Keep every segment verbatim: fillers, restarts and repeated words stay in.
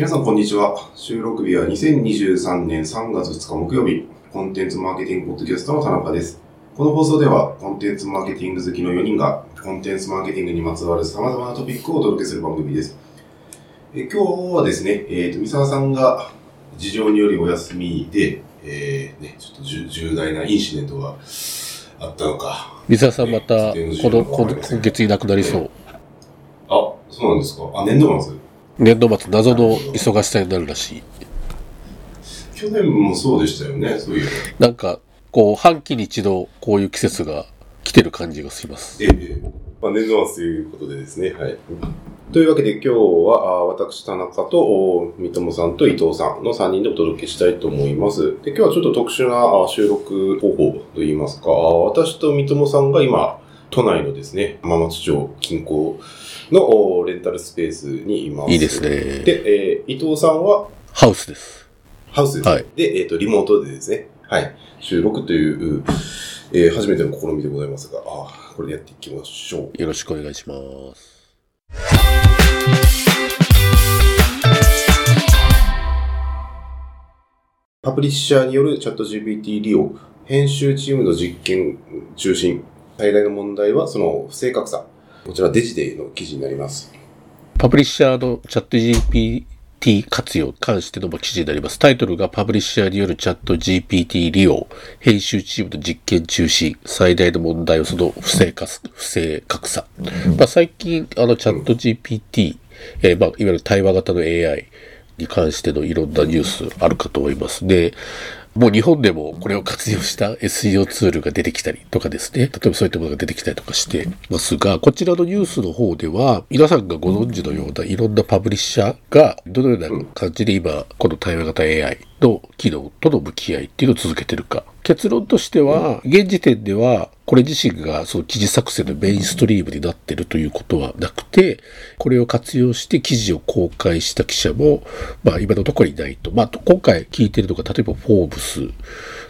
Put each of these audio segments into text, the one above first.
皆さんこんにちは。収録日はにせんにじゅうさんねんさんがつふつか木曜日、コンテンツマーケティングポッドキャストの田中です。この放送ではコンテンツマーケティング好きのよにんがコンテンツマーケティングにまつわる様々なトピックをお届けする番組です。え今日はですね、えー、富澤さんが事情によりお休みで、えーね、ちょっと重大なインシデントがあったのか。富澤さんまた、えー、この今月いなくなりそう。あ、そうなんですか。あ、年度末年度末、謎の忙しさになるらしい。去年もそうでしたよね、そういう。なんか、こう、半期に一度、こういう季節が来てる感じがします。ええ、まあ、年度末ということでですね、はい。というわけで、今日は、私、田中と、三友さんと伊藤さんのさんにんでお届けしたいと思います。で、今日はちょっと特殊な収録方法といいますか、私と三友さんが今、都内のですね、浜松町近郊のレンタルスペースにいます。いいですね。で、えー、伊藤さんはハウスです。ハウスです。はい。で、えっと、リモートでですね、はい、収録という、えー、初めての試みでございますが、あ、これでやっていきましょう。よろしくお願いします。パブリッシャーによるチャット ジーピーティー 利用、編集チームの実験中心。最大の問題はその不正確さ。こちらデジデイの記事になります。パブリッシャーのチャット ジーピーティー 活用に関しての記事になります。タイトルがパブリッシャーによるチャット ジーピーティー 利用、編集チームの実験中止、最大の問題はその不正かす、不正確さ。まあ、最近あのチャット ジーピーティー、うんえーまあ、いわゆる対話型の エーアイ に関してのいろんなニュースあるかと思いますね。もう日本でもこれを活用した エスイーオー ツールが出てきたりとかですね。例えばそういったものが出てきたりとかしてますが、こちらのニュースの方では、皆さんがご存知のようないろんなパブリッシャーが、どのような感じで今、この対話型 エーアイ の機能との向き合いっていうのを続けてるか。結論としては、現時点では、これ自身がその記事作成のメインストリームになっているということはなくて、これを活用して記事を公開した記者も、まあ今のところいないと。まあ今回聞いているのが、例えばフォーブス、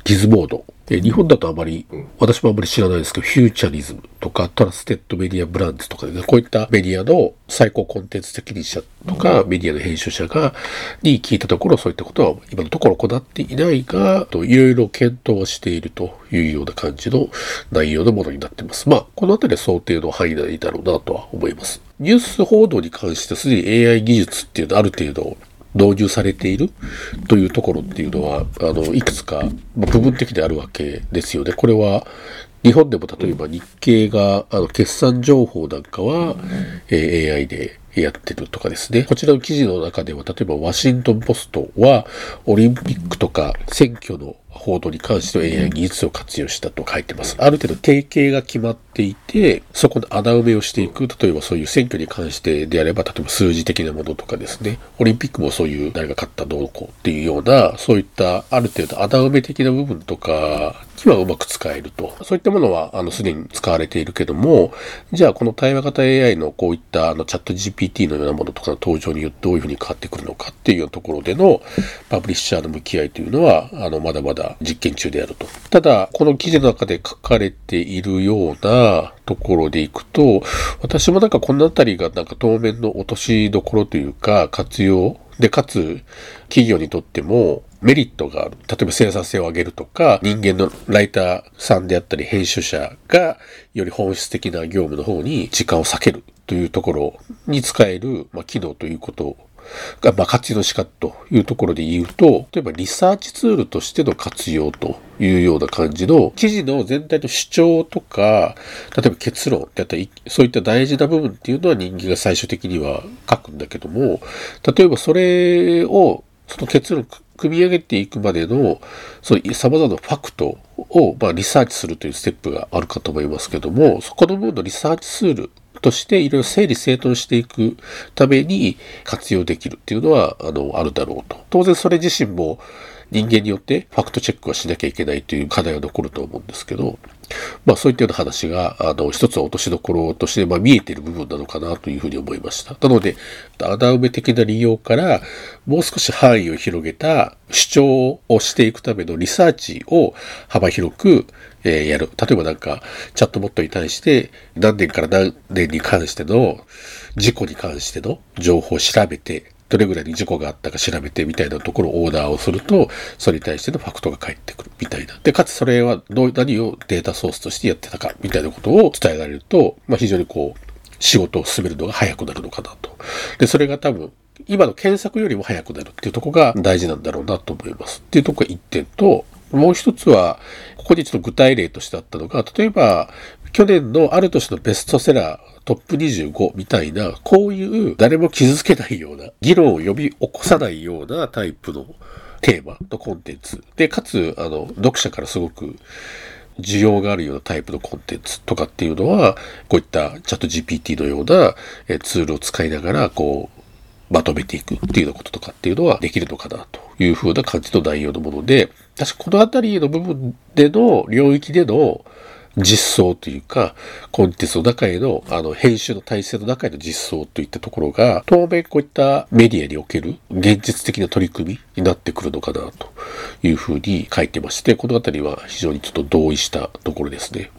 ギズモード、日本だとあまり、私もあまり知らないですけど、フューチャリズムとか、トラステッドメディアブランズとかでね、こういったメディアの最高コンテンツ責任者とか、メディアの編集者が、に聞いたところ、そういったことは今のところ行っていないが、いろいろ検討はしているというような感じの内容のものになっています。まあこのあたりは想定の範囲内だろうなとは思います。ニュース報道に関してすでに エーアイ 技術っていうのはある程度導入されているというところっていうのはあのいくつか部分的であるわけですよね。これは日本でも例えば日経があの決算情報なんかは エーアイ でやってるとかですね。こちらの記事の中では例えばワシントンポストはオリンピックとか選挙の報道に関しての エーアイ 技術を活用したと書いてます。ある程度定型が決まっていて、そこで穴埋めをしていく。例えばそういう選挙に関してであれば、例えば数字的なものとかですね。オリンピックもそういう誰が勝ったどうこうっていうような、そういったある程度穴埋め的な部分とかにはうまく使えると。そういったものはあのすでに使われているけども、じゃあこの対話型 エーアイ のこういったあのチャット ジーピーティー のようなものとかの登場によってどういうふうに変わってくるのかっていうところでのパブリッシャーの向き合いというのはあのまだまだ実験中であると。ただこの記事の中で書かれているようなところでいくと、私もなんかこのあたりがなんか当面の落としどころというか、活用でかつ企業にとってもメリットがある。例えば生産性を上げるとか、人間のライターさんであったり編集者がより本質的な業務の方に時間を割けるというところに使える、まあ、機能ということをが、まあ、活用の仕方というところで言うと、例えばリサーチツールとしての活用というような感じの記事の全体の主張とか、例えば結論だったり、そういった大事な部分っていうのは人間が最終的には書くんだけども、例えばそれをその結論組み上げていくまでのそういう様々なファクトを、まあ、リサーチするというステップがあるかと思いますけども、そこの部分のリサーチツールとしていろいろ整理整頓していくために活用できるっていうのはあのあるだろうと。当然それ自身も人間によってファクトチェックはしなきゃいけないという課題は残ると思うんですけど、まあそういったような話があの一つは落としどころとしてまあ見えている部分なのかなというふうに思いました。なので穴埋め的な利用からもう少し範囲を広げた主張をしていくためのリサーチを幅広くえー、やる。例えばなんか、チャットボットに対して、何年から何年に関しての、事故に関しての情報を調べて、どれぐらいに事故があったか調べてみたいなところをオーダーをすると、それに対してのファクトが返ってくるみたいな。で、かつそれはどう、何をデータソースとしてやってたかみたいなことを伝えられると、まあ非常にこう、仕事を進めるのが早くなるのかなと。で、それが多分、今の検索よりも早くなるっていうところが大事なんだろうなと思います。っていうところが一点と、もう一つは、ここでちょっと具体例としてあったのが、例えば、去年のある年のベストセラー、トップにじゅうごみたいな、こういう誰も傷つけないような、議論を呼び起こさないようなタイプのテーマのコンテンツ。で、かつ、あの、読者からすごく、需要があるようなタイプのコンテンツとかっていうのは、こういったチャット ジーピーティー のようなツールを使いながら、こう、まとめていくっていうようなこととかっていうのはできるのかなというふうな感じの内容のもので、確かこのあたりの部分での領域での実装というか、コンテンツの中への、あの、編集の体制の中への実装といったところが、当面こういったメディアにおける現実的な取り組みになってくるのかなというふうに書いてまして、このあたりは非常にちょっと同意したところですね。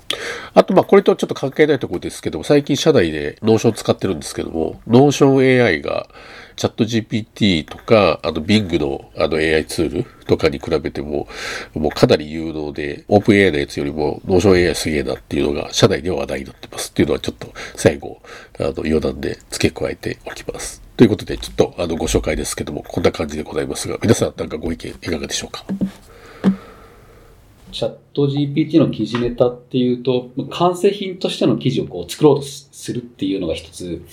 あと、ま、これとちょっと関係ないところですけども、最近社内でノーション使ってるんですけども、ノーション エーアイ がチャット ジーピーティー とか、あの Bing のあの エーアイ ツールとかに比べても、もうかなり有能で、OpenAI のやつよりも Notion エーアイ すげえなっていうのが社内では話題になってますっていうのはちょっと最後、あの余談で付け加えておきます。ということで、ちょっとあのご紹介ですけども、こんな感じでございますが、皆さんなんかご意見いかがでしょうか？チャット ジーピーティー の記事ネタっていうと、完成品としての記事をこう作ろうとするっていうのが一つ、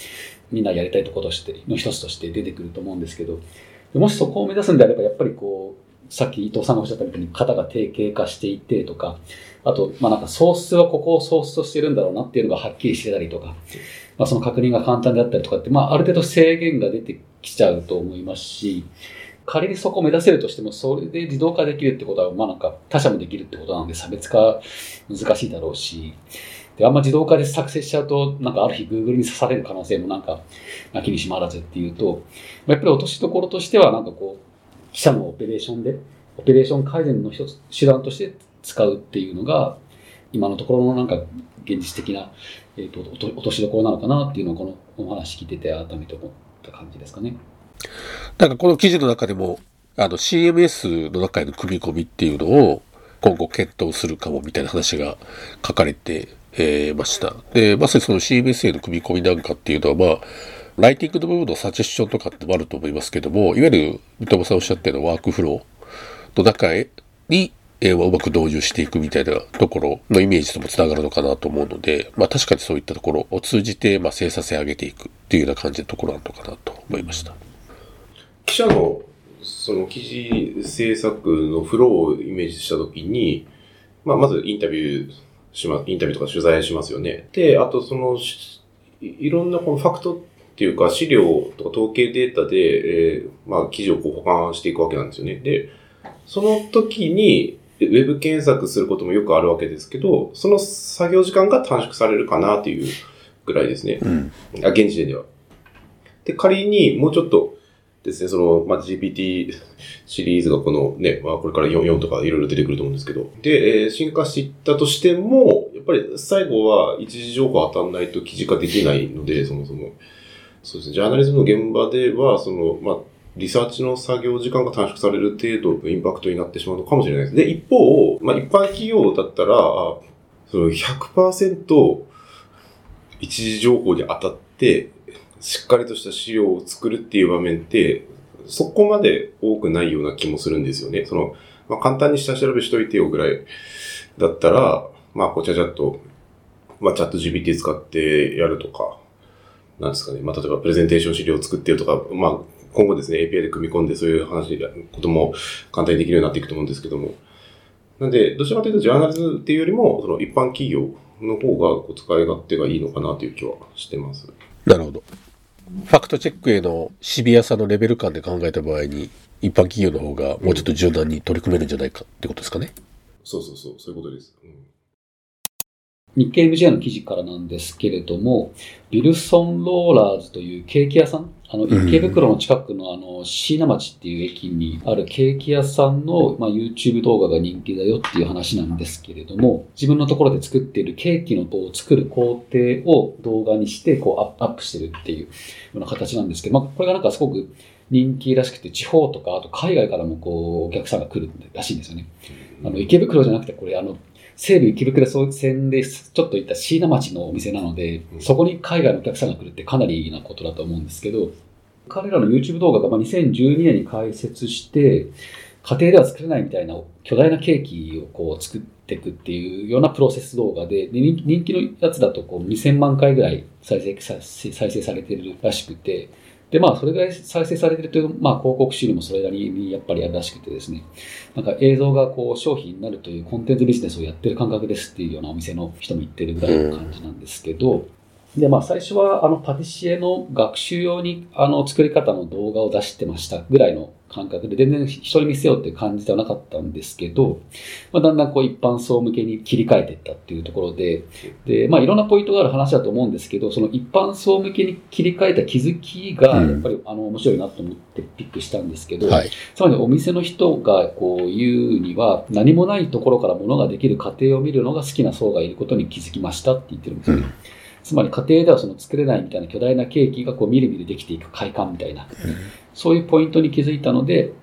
みんなやりたいところとしての一つとして出てくると思うんですけど、もしそこを目指すんであれば、やっぱりこう、さっき伊藤さんがおっしゃったみたいに型が定型化していてとか、あと、まあなんかソースはここをソースとしてるんだろうなっていうのがはっきりしてたりとか、まあその確認が簡単であったりとかって、まあある程度制限が出てきちゃうと思いますし、仮にそこを目指せるとしても、それで自動化できるってことは、まあなんか他社もできるってことなので差別化難しいだろうし、で、あんま自動化で作成しちゃうと、なんかある日 Google に刺される可能性もなんか、気にしもあらずっていうと、やっぱり落としどころとしては、なんかこう、記者のオペレーションで、オペレーション改善の一つ、手段として使うっていうのが、今のところのなんか現実的な、えっと、落としどころなのかなっていうのを、このお話聞いてて改めて思った感じですかね。なんかこの記事の中でも、あの シーエムエス の中への組み込みっていうのを、今後検討するかもみたいな話が書かれて、えー、ました。で、まさにその シーエムエス への組み込みなんかっていうのは、まあ、ライティングの部分のサジェッションとかってもあると思いますけども、いわゆる三笘さんおっしゃったようなワークフローの中に、えー、うまく導入していくみたいなところのイメージともつながるのかなと思うので、まあ確かにそういったところを通じて、まあ精査性上げていくっていうような感じのところなのかなと思いました。記者のその記事制作のフローをイメージしたときに、まあまずインタビュー、インタビューとか取材しますよね。で、あとその、いろんなこのファクトっていうか資料とか統計データで、えー、まあ記事をこう保管していくわけなんですよね。で、その時にウェブ検索することもよくあるわけですけど、その作業時間が短縮されるかなっていうぐらいですね。うん、あ、現時点では。で、仮にもうちょっとですね、その、まあ、ジーピーティー シリーズがこのね、まあ、これからよんじゅうよんとかいろいろ出てくると思うんですけど、で、えー、進化していったとしても、やっぱり最後は一時情報当たんないと記事化できないので、そもそも、そうですね、ジャーナリズムの現場では、その、まあ、リサーチの作業時間が短縮される程度のインパクトになってしまうのかもしれないです。で、一方、まあ、一般企業だったら、その ひゃくパーセント 一時情報に当たって、しっかりとした資料を作るっていう場面って、そこまで多くないような気もするんですよね。その、まあ、簡単に下調べしといてよぐらいだったら、まあ、こちゃちゃっと、まあ、チャット ジーピーティー 使ってやるとか、なんですかね。まあ、例えばプレゼンテーション資料を作ってるとか、まあ、今後ですね、エーピーアイ で組み込んでそういう話、ことも簡単にできるようになっていくと思うんですけども。なんで、どちらかというと、ジャーナリズムっていうよりも、その一般企業の方がこう使い勝手がいいのかなという気はしてます。なるほど。ファクトチェックへのシビアさのレベル感で考えた場合に、一般企業の方がもうちょっと柔軟に取り組めるんじゃないかってことですかね。そうそうそう、そういうことです。うん、日経 エムジェーアイ の記事からなんですけれども、ビルソンローラーズというケーキ屋さん、あの池袋の近くのあの椎名町っていう駅にあるケーキ屋さんのまあ YouTube 動画が人気だよっていう話なんですけれども、自分のところで作っているケーキの棒を作る工程を動画にしてこうアップしてるっていうような形なんですけど、まあこれがなんかすごく人気らしくて、地方とかあと海外からもこうお客さんが来るらしいんですよね。あの池袋じゃなくて、これあの西武池袋線でちょっと行った椎名町のお店なので、そこに海外のお客さんが来るってかなりいいなことだと思うんですけど、彼らの YouTube 動画がにせんじゅうにねんに開設して、家庭では作れないみたいな巨大なケーキをこう作っていくっていうようなプロセス動画 で, で人気のやつだとこうにせんまんかいぐらい再 生, 再生されてるらしくて、でまあそれぐらい再生されてるという、まあ、広告収入もそれなりにやっぱりあるらしくてですね、なんか映像がこう商品になるというコンテンツビジネスをやってる感覚ですっていうようなお店の人も言ってるぐらいの感じなんですけど、でまあ最初はあのパティシエの学習用にあの作り方の動画を出してましたぐらいの感覚で、全然人に見せようっていう感じではなかったんですけど、まあ、だんだんこう一般層向けに切り替えていったっていうところで、で、まあ、いろんなポイントがある話だと思うんですけど、その一般層向けに切り替えた気づきがやっぱりあの面白いなと思ってピックしたんですけど、うんはい、つまりお店の人がこう言うには、何もないところからものができる過程を見るのが好きな層がいることに気づきましたって言ってるんですよね。うんつまり家庭ではその作れないみたいな巨大なケーキがこうみるみるできていく快感みたいな、そういうポイントに気づいたので、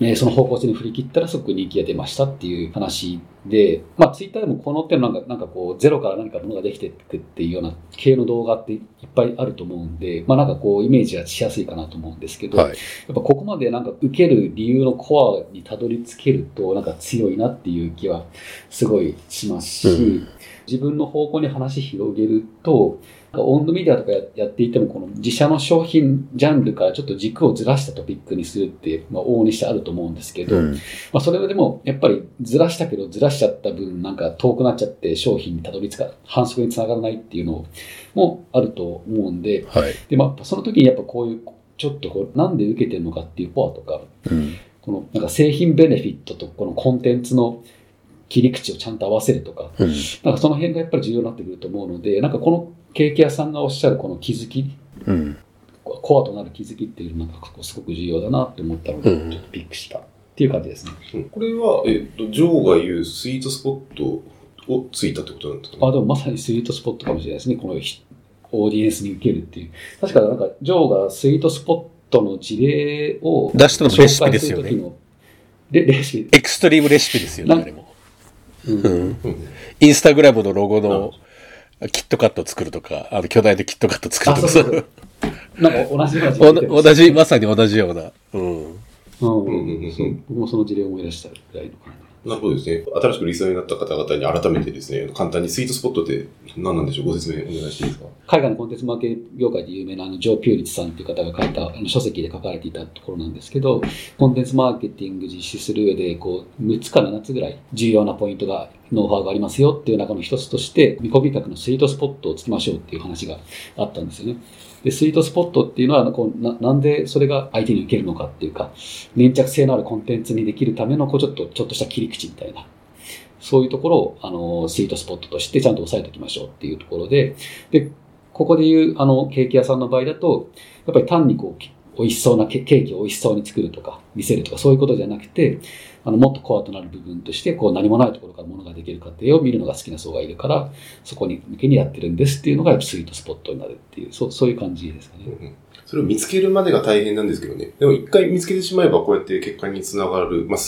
えー、その方向性に振り切ったらすごく人気が出ましたっていう話で、まあ、ツイッターでもこの手のなんか、なんかこうゼロから何かものができていくっていうような系の動画っていっぱいあると思うんで、まあ、なんかこうイメージがしやすいかなと思うんですけど、はい、やっぱここまでなんか受ける理由のコアにたどり着けるとなんか強いなっていう気はすごいしますし、うん自分の方向に話広げると、オウンドメディアとかやっていてもこの自社の商品ジャンルからちょっと軸をずらしたトピックにするって、まあ、往々にしてあると思うんですけど、うんまあ、それでもやっぱりずらしたけどずらしちゃった分なんか遠くなっちゃって商品にたどり着か反則につながらないっていうのもあると思うんで、はいでまあ、その時にやっぱこういうちょっとこうなんで受けてるのかっていうコアとか、うん、このなんか製品ベネフィットとこのコンテンツの切り口をちゃんと合わせるとか、うん、なんかその辺がやっぱり重要になってくると思うので、なんかこのケーキ屋さんがおっしゃるこの気づき、うん、コアとなる気づきっていうのがすごく重要だなと思ったので、うん、ちょっとピックしたっていう感じですね。うん、これは、えっと、ジョーが言うスイートスポットをついたってことなんですかね。あ、でもまさにスイートスポットかもしれないですね。このオーディエンスに受けるっていう。確かなんかジョーがスイートスポットの事例を出したのレシピですよね。レシピ。エクストリームレシピですよね。あれもうんうん、インスタグラムのロゴのキットカットを作るとか、あの巨大なキットカットを作るとか、そうそうそうなんか同じ同じまさに同じような、うん、うんうんうんうん、僕もその事例を思い出したぐらいの感じ。なるほどですね。新しくリスナーになった方々に改めてですね、簡単にスイートスポットって何なんでしょう、ご説明お願いしていいですか。海外のコンテンツマーケット業界で有名なあのジョー・ピューリッツさんという方が書いたあの書籍で書かれていたところなんですけど、コンテンツマーケティング実施する上でこうむっつかななつぐらい重要なポイントがノウハウがありますよっていう中の一つとして見込み客のスイートスポットをつきましょうっていう話があったんですよね。でスイートスポットっていうのはこう な, なんでそれが相手に受けるのかっていうか、粘着性のあるコンテンツにできるためのこうちょっとちょっとした切り口みたいな、そういうところをあのスイートスポットとしてちゃんと押さえておきましょうっていうところで、でここでいうあのケーキ屋さんの場合だとやっぱり単にこう美味しそうなケーキを美味しそうに作るとか見せるとかそういうことじゃなくて、あのもっとコアとなる部分としてこう何もないところからものができる過程を見るのが好きな層がいるからそこに向けにやってるんですっていうのがスイートスポットになるっていう、 そう、そういう感じですかね、うん、それを見つけるまでが大変なんですけどね。でも一回見つけてしまえばこうやって結果につながる、まあ、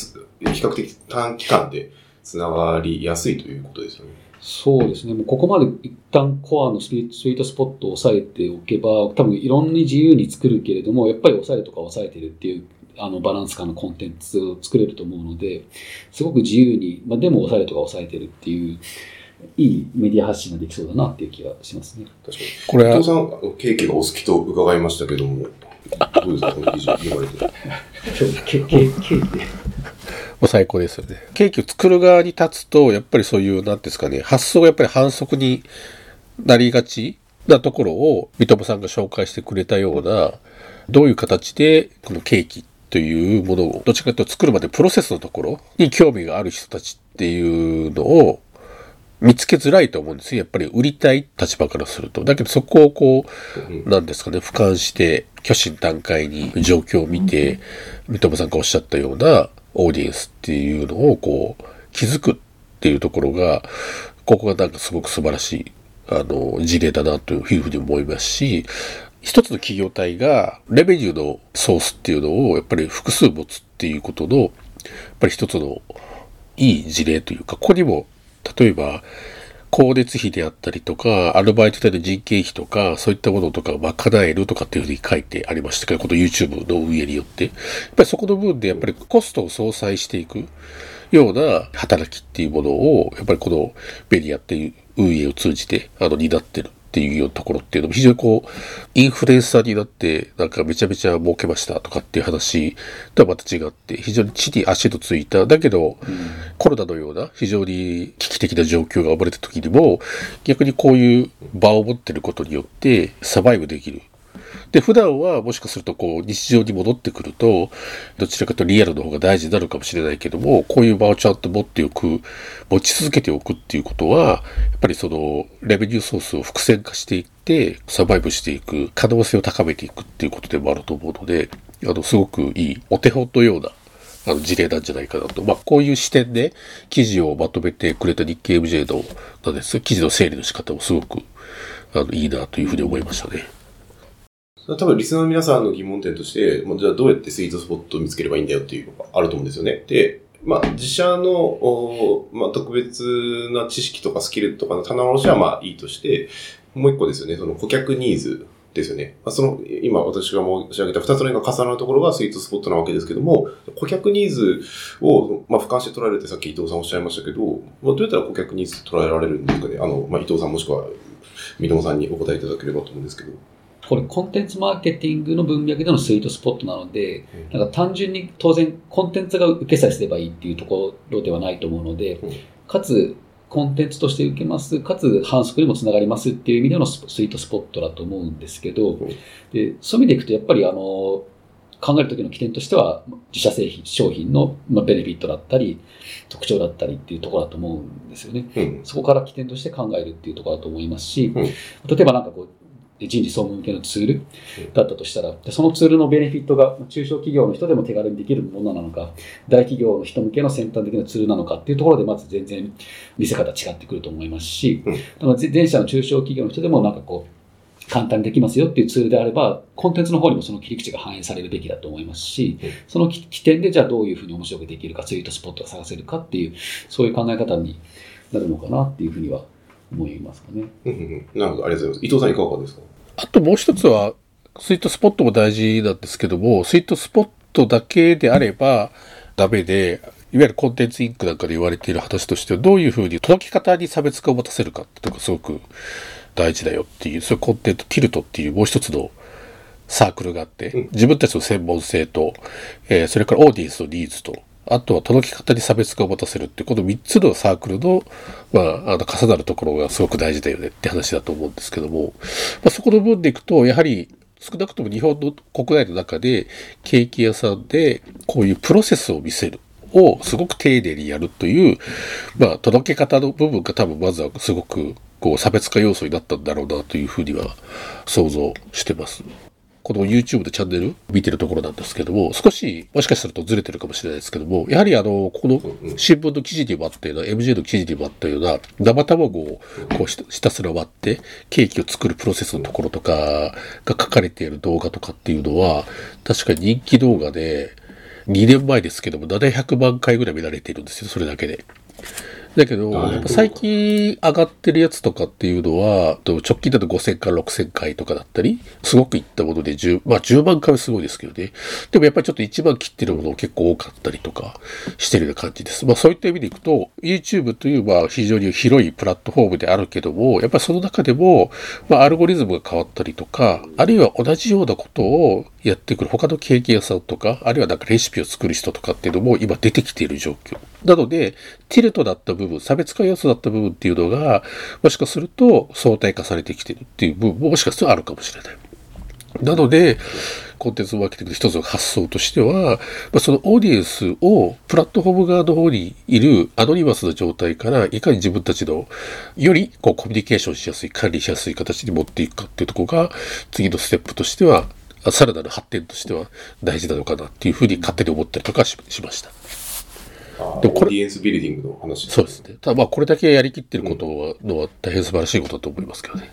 比較的短期間でつながりやすいということですよね。そうですね。もうここまで一旦コアのスイートスポットを押さえておけば多分いろんな自由に作るけれどもやっぱり押さえるとか押さえてるっていうあのバランス感のコンテンツを作れると思うので、すごく自由に、まあ、でも押さえるとか押さえてるっていういいメディア発信ができそうだなっていう気がしますね。確かに。これは伊藤さんケーキがお好きと伺いましたけども、どうですかこの記事言われて。ケーキケーキで。もう最高ですよね。ケーキを作る側に立つとやっぱりそういうなんですかね、発想がやっぱり反則になりがちなところを三友さんが紹介してくれたような、どういう形でこのケーキというものをどっちかというと作るまでプロセスのところに興味がある人たちっていうのを見つけづらいと思うんですよ。やっぱり売りたい立場からすると。だけどそこをこうなんですかね、俯瞰して虚心坦懐に状況を見て、三友さんがおっしゃったようなオーディエンスっていうのをこう気づくっていうところが、ここがなんかすごく素晴らしいあの事例だなというふうに思いますし、一つの企業体がレベニューのソースっていうのをやっぱり複数持つっていうことのやっぱり一つのいい事例というか、ここにも例えば光熱費であったりとか、アルバイト代の人件費とか、そういったものとか賄えるとかっていうふうに書いてありましたけど、この YouTube の運営によって。やっぱりそこの分でやっぱりコストを相殺していくような働きっていうものを、やっぱりこのメディアっていう運営を通じて、あの、担ってるっていうようなところっていうのも非常にこう、インフルエンサーになって、なんかめちゃめちゃ儲けましたとかっていう話とはまた違って、非常に地に足のついた、だけど、コロナのような非常に危機的な状況が生まれた時にも、逆にこういう場を持ってることによってサバイブできる。で、普段はもしかするとこう日常に戻ってくると、どちらかとリアルの方が大事になるかもしれないけども、こういう場をちゃんと持っておく、持ち続けておくっていうことは、やっぱりそのレベニューソースを伏線化していって、サバイブしていく、可能性を高めていくっていうことでもあると思うので、あの、すごくいいお手本のような、あの事例なんじゃないかなと。まあ、こういう視点で記事をまとめてくれた日経 エムジェー の、なんです記事の整理の仕方もすごく、あの、いいなというふうに思いましたね。多分リスナーの皆さんの疑問点として、じゃあどうやってスイートスポットを見つければいいんだよっていうのがあると思うんですよね。で、まあ自社の、まあ、特別な知識とかスキルとかの棚卸しはまあいいとして、もう一個ですよね、その顧客ニーズですよね。その今私が申し上げた二つのが重なるところがスイートスポットなわけですけども、顧客ニーズをまあ俯瞰して捉えるってさっき伊藤さんおっしゃいましたけど、まあ、どうやったら顧客ニーズ捉えられるんですかね。あのまあ伊藤さんもしくは三友さんにお答えいただければと思うんですけど。これコンテンツマーケティングの分野でのスイートスポットなので、なんか単純に当然コンテンツが受けさえすればいいっていうところではないと思うので、かつコンテンツとして受けます、かつ反則にもつながりますっていう意味でのスイートスポットだと思うんですけど、でそういう意味でいくとやっぱりあの考える時の起点としては自社製品、商品のベネフィットだったり特徴だったりっていうところだと思うんですよね。そこから起点として考えるっていうところだと思いますし、例えばなんかこう人事総務向けのツールだったとしたら、そのツールのベネフィットが中小企業の人でも手軽にできるものなのか、大企業の人向けの先端的なツールなのかっていうところでまず全然見せ方違ってくると思いますし、前者の中小企業の人でもなんかこう簡単にできますよっていうツールであれば、コンテンツの方にもその切り口が反映されるべきだと思いますし、その起点でじゃあどういうふうに面白くできるか、ツイートスポットが探せるかっていうそういう考え方になるのかなっていうふうには思いますかね。うんうんうん、なるほど、ありがとうございます。伊藤さんいかがですか。あともう一つはスイートスポットも大事なんですけども、スイートスポットだけであればダメで、いわゆるコンテンツインクなんかで言われている話としては、どういうふうに届き方に差別化を持たせるかってとこすごく大事だよっていう、そういうコンテンツティルトっていうもう一つのサークルがあって、うん、自分たちの専門性と、えー、それからオーディエンスのニーズと、あとは届き方に差別化を持たせるっていうこのみっつのサークルの、まあ、あの重なるところがすごく大事だよねって話だと思うんですけども、まあ、そこの分でいくとやはり少なくとも日本の国内の中でケーキ屋さんでこういうプロセスを見せるをすごく丁寧にやるという、まあ、届け方の部分が多分まずはすごくこう差別化要素になったんだろうなというふうには想像してます。この YouTube のチャンネル見てるところなんですけども、少しもしかするとずれてるかもしれないですけども、やはりあのこの新聞の記事にもあったような エムジェー の記事にもあったような生卵をこうひたすら割ってケーキを作るプロセスのところとかが書かれている動画とかっていうのは、確かに人気動画でにねんまえですけどもななひゃくまんかいぐらい見られているんですよ、それだけで。だけどやっぱ最近上がってるやつとかっていうのは直近だとごせんからろくせんかいとかだったり、すごくいったものでじゅう、まあ、じゅうまんかいはすごいですけどね。でもやっぱりちょっといちまん切ってるもの結構多かったりとかしてるような感じです。まあ、そういった意味でいくと YouTube というまあ非常に広いプラットフォームであるけども、やっぱりその中でもまあアルゴリズムが変わったりとか、あるいは同じようなことをやってくる他のケーキ屋さんとか、あるいはなんかレシピを作る人とかっていうのも今出てきている状況なので、ティルトだった部分、差別化要素だった部分っていうのがもしかすると相対化されてきているっていう部分ももしかするとあるかもしれない。なのでコンテンツマーケティングの一つの発想としては、そのオーディエンスをプラットフォーム側の方にいるアノニマスな状態からいかに自分たちのよりこうコミュニケーションしやすい、管理しやすい形に持っていくかっていうところが次のステップとしては、さらなる発展としては大事なのかなっていうふうに勝手に思ったりとかしました。でもこれオーディエンスビルディングの話、そうですね。ただまあこれだけやりきってることは、うん、のは大変素晴らしいことだと思いますけどね。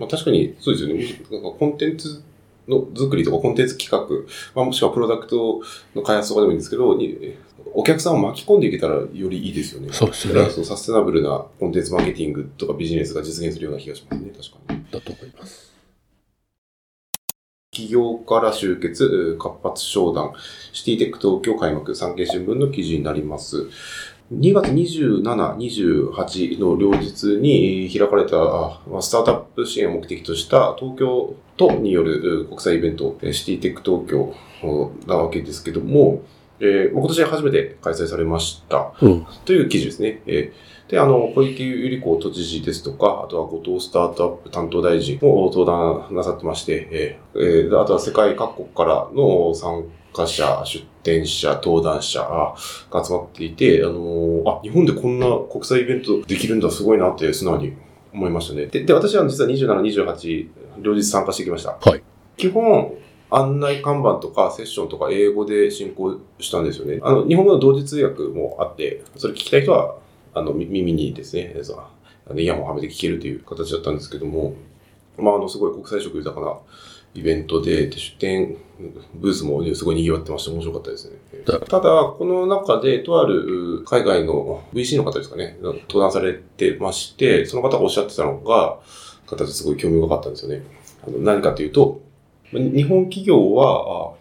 まあ、確かにそうですよね。なんかコンテンツの作りとかコンテンツ企画、まあ、もしくはプロダクトの開発とかでもいいんですけどにお客さんを巻き込んでいけたらよりいいですよね。そうですね。だからそのサステナブルなコンテンツマーケティングとかビジネスが実現するような気がしますね。確かに。だと思います。企業から集結、活発商談、シティテック東京開幕、産経新聞の記事になります。にがつにじゅうしち、にじゅうはちの両日に開かれたスタートアップ支援を目的とした東京都による国際イベント、シティテック東京なわけですけども、えー、今年初めて開催されました、うん、という記事ですね。えー、で、あの小池百合子都知事ですとか、あとは後藤スタートアップ担当大臣も登壇なさってまして、えーえー、あとは世界各国からの参加者、出展者、登壇者が集まっていて、あのー、あ、日本でこんな国際イベントできるんだ、すごいなって素直に思いましたね。で、で私は実はにじゅうしち、にじゅうはち両日参加してきました。はい。基本案内看板とかセッションとか英語で進行したんですよね。あの、日本語の同時通訳もあって、それ聞きたい人は、あの、耳にですね、あのイヤホンをはめて聞けるという形だったんですけども、まあ、あの、すごい国際色豊かなイベントで、出展ブースも、ね、すごい賑わってまして面白かったですね。ただ、この中で、とある海外の ブイシー の方ですかね、登壇されてまして、その方がおっしゃってたのが、方ですごい興味深かったんですよね。あの、何かというと、日本企業は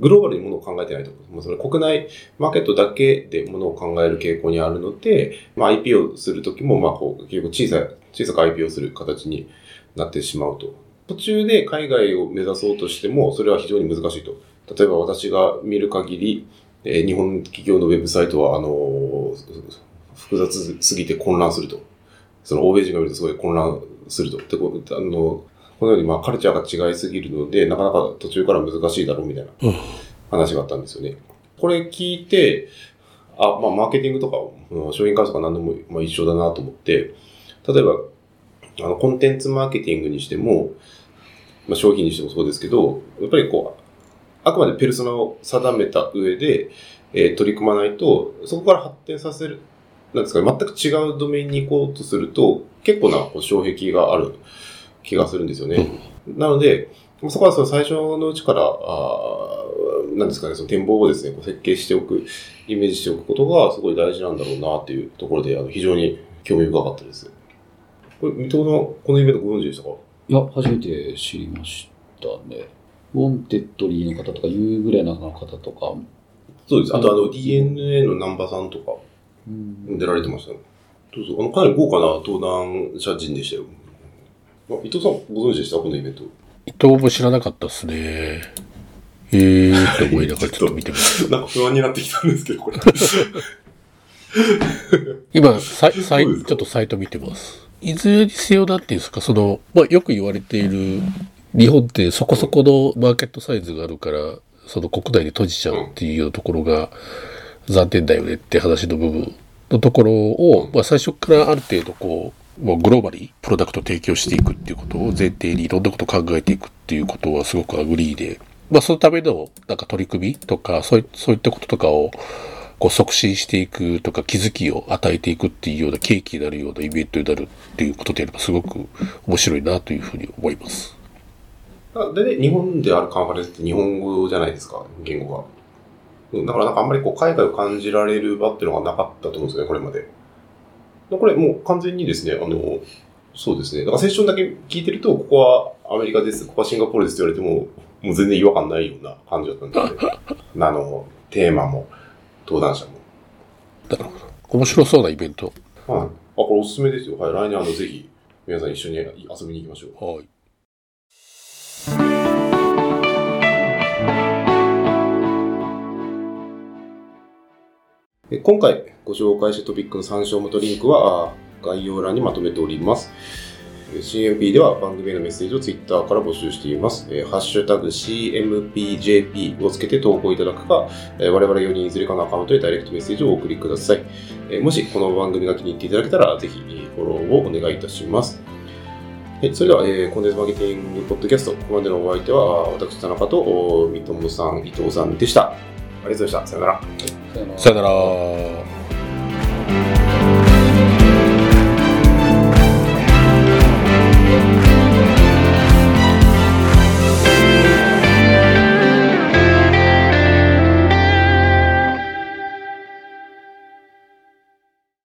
グローバルにものを考えてないと思う。それ国内マーケットだけでものを考える傾向にあるので、まあ、アイピー をするときもまあこう結構小さい小さく アイピー をする形になってしまうと。途中で海外を目指そうとしてもそれは非常に難しいと。例えば私が見る限り、えー、日本企業のウェブサイトはあのー、複雑すぎて混乱すると。その欧米人が見るとすごい混乱すると。でこうあのーこのようにまあカルチャーが違いすぎるので、なかなか途中から難しいだろうみたいな話があったんですよね。これ聞いて、あ、まあマーケティングとか商品開発とか何でもまあ一緒だなと思って、例えばあのコンテンツマーケティングにしても、まあ商品にしてもそうですけど、やっぱりこうあくまでペルソナを定めた上で、えー、取り組まないとそこから発展させるなんですかね、全く違うドメインに行こうとすると結構なこう障壁がある気がするんですよね。なので、そこはその最初のうちから、あなんですかね、その展望をですね、こう設計しておく、イメージしておくことがすごい大事なんだろうなというところで、あの非常に興味深かったです。これ、水戸さん、このイベントご存知でしたか？いや、初めて知りましたね。ウォンテッドリーの方とか、ユーグレナの方とか。そうです。あと、あの ディーエヌエー の南波さんとか、出られてましたね。どうぞ。あのかなり豪華な登壇者陣でしたよ。伊藤さんご存知でしたこのイベント？伊藤も知らなかったですね。えーって思いながらちょっと見てます。なんか不安になってきたんですけどこれ。今サイサイちょっとサイト見てます。いずれにせよなんていうんですかそのまあよく言われている日本ってそこそこのマーケットサイズがあるからその国内で閉じちゃうっていうようなところが残念だよねって話の部分のところをまあ最初からある程度こう。もうグローバリープロダクトを提供していくっていうことを前提にいろんなことを考えていくっていうことはすごくアグリーで、まあそのためのなんか取り組みとかそういったこととかをこう促進していくとか気づきを与えていくっていうような契機になるようなイベントになるっていうことであればすごく面白いなというふうに思います。でね、日本であるカンファレンスって日本語じゃないですか、言語が。だからなんかあんまりこう海外を感じられる場っていうのがなかったと思うんですよね、これまで。これもう完全にですね、あの、そうですね。だからセッションだけ聞いてると、ここはアメリカです、ここはシンガポールですって言われても、もう全然違和感ないような感じだったんですね。あの、テーマも、登壇者も。だから、面白そうなイベント。はい。あ、これおすすめですよ。はい。来年あの、ぜひ、皆さん一緒に遊びに行きましょう。はい。今回ご紹介したトピックの参照元リンクは概要欄にまとめております。シーエムピー では番組へのメッセージを Twitter から募集しています。ハッシュタグ シーエムピージェーピー をつけて投稿いただくか、我々よにんいずれかのアカウントでダイレクトメッセージをお送りください。もしこの番組が気に入っていただけたら、ぜひフォローをお願いいたします。それでは、コンテンツマーケティングポッドキャスト、ここまでのお相手は私、田中と三友さん、伊藤さんでした。ありがとうございました。さよなら。さよなら。